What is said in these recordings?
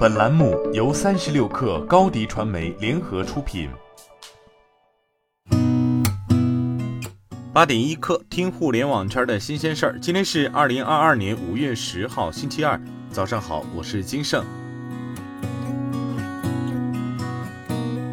本栏目由36氪高迪传媒联合出品。8.1氪，听互联网圈的新鲜事儿。今天是2022年5月10号，星期二，早上好，我是金盛。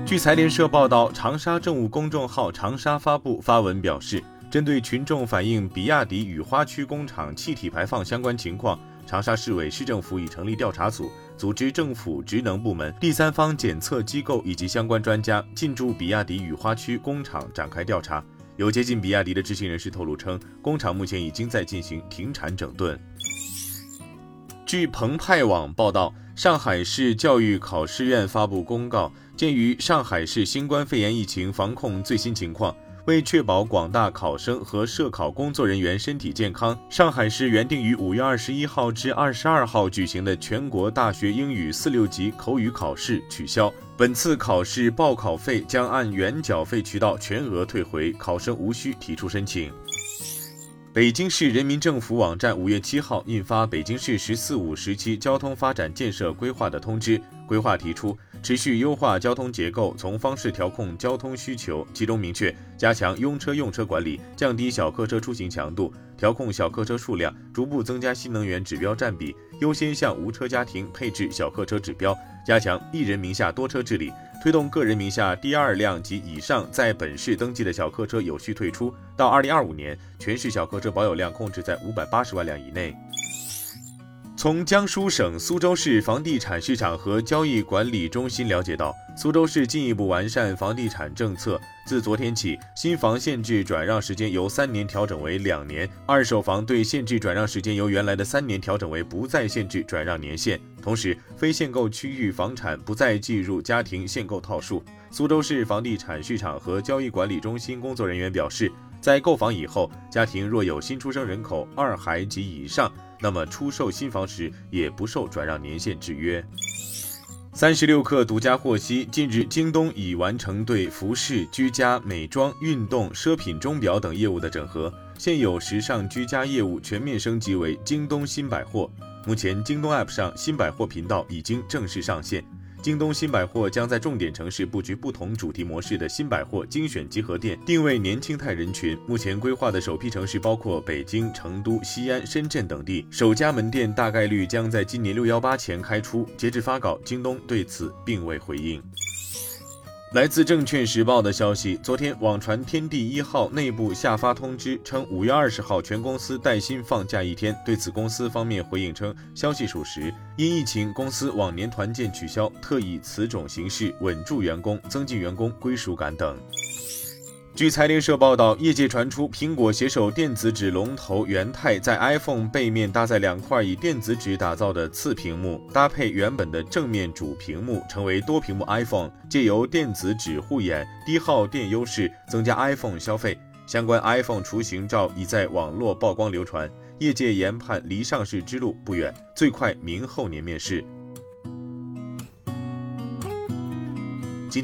据财联社报道，长沙政务公众号长沙发布发文表示，针对群众反映比亚迪雨花区工厂气体排放相关情况，长沙市委市政府已成立调查组，组织政府职能部门、第三方检测机构以及相关专家进驻比亚迪雨花区工厂展开调查。有接近比亚迪的知情人士透露称，工厂目前已经在进行停产整顿。据澎湃网报道，上海市教育考试院发布公告，鉴于上海市新冠肺炎疫情防控最新情况，为确保广大考生和涉考工作人员身体健康，上海市原定于5月21号至22号举行的全国大学英语4·6级口语考试取消。本次考试报考费将按原缴费渠道全额退回，考生无需提出申请。北京市人民政府网站5月7号印发《北京市“14·5”时期交通发展建设规划的通知》，规划提出持续优化交通结构，从方式调控交通需求，其中明确加强拥车用车管理，降低小客车出行强度，调控小客车数量，逐步增加新能源指标占比，优先向无车家庭配置小客车指标，加强一人名下多车治理，推动个人名下第二辆及以上在本市登记的小客车有序退出，到2025年，全市小客车保有量控制在580万辆以内。从江苏省苏州市房地产市场和交易管理中心了解到，苏州市进一步完善房地产政策，自昨天起，新房限制转让时间由3年调整为2年，二手房对限制转让时间由原来的3年调整为不再限制转让年限，同时非限购区域房产不再计入家庭限购套数。苏州市房地产市场和交易管理中心工作人员表示，在购房以后，家庭若有新出生人口2孩及以上，那么出售新房时也不受转让年限制约。36氪独家获悉，近日京东已完成对服饰、居家、美妆、运动、奢品钟表等业务的整合，现有时尚居家业务全面升级为京东新百货。目前京东 App 上新百货频道已经正式上线，京东新百货将在重点城市布局不同主题模式的新百货精选集合店，定位年轻态人群。目前规划的首批城市包括北京、成都、西安、深圳等地，首家门店大概率将在今年618前开出。截至发稿，京东对此并未回应。来自证券时报的消息，昨天网传天地1号内部下发通知称，5月20号全公司带薪放假1天。对此公司方面回应称，消息属实，因疫情公司往年团建取消，特以此种形式稳住员工，增进员工归属感等。据财联社报道，业界传出苹果携手电子纸龙头元泰，在 iPhone 背面搭载2块以电子纸打造的次屏幕，搭配原本的正面主屏幕，成为多屏幕 iPhone， 借由电子纸护眼、低耗电优势，增加 iPhone 消费。相关 iPhone 雏形照已在网络曝光流传，业界研判离上市之路不远，最快明后年面世。今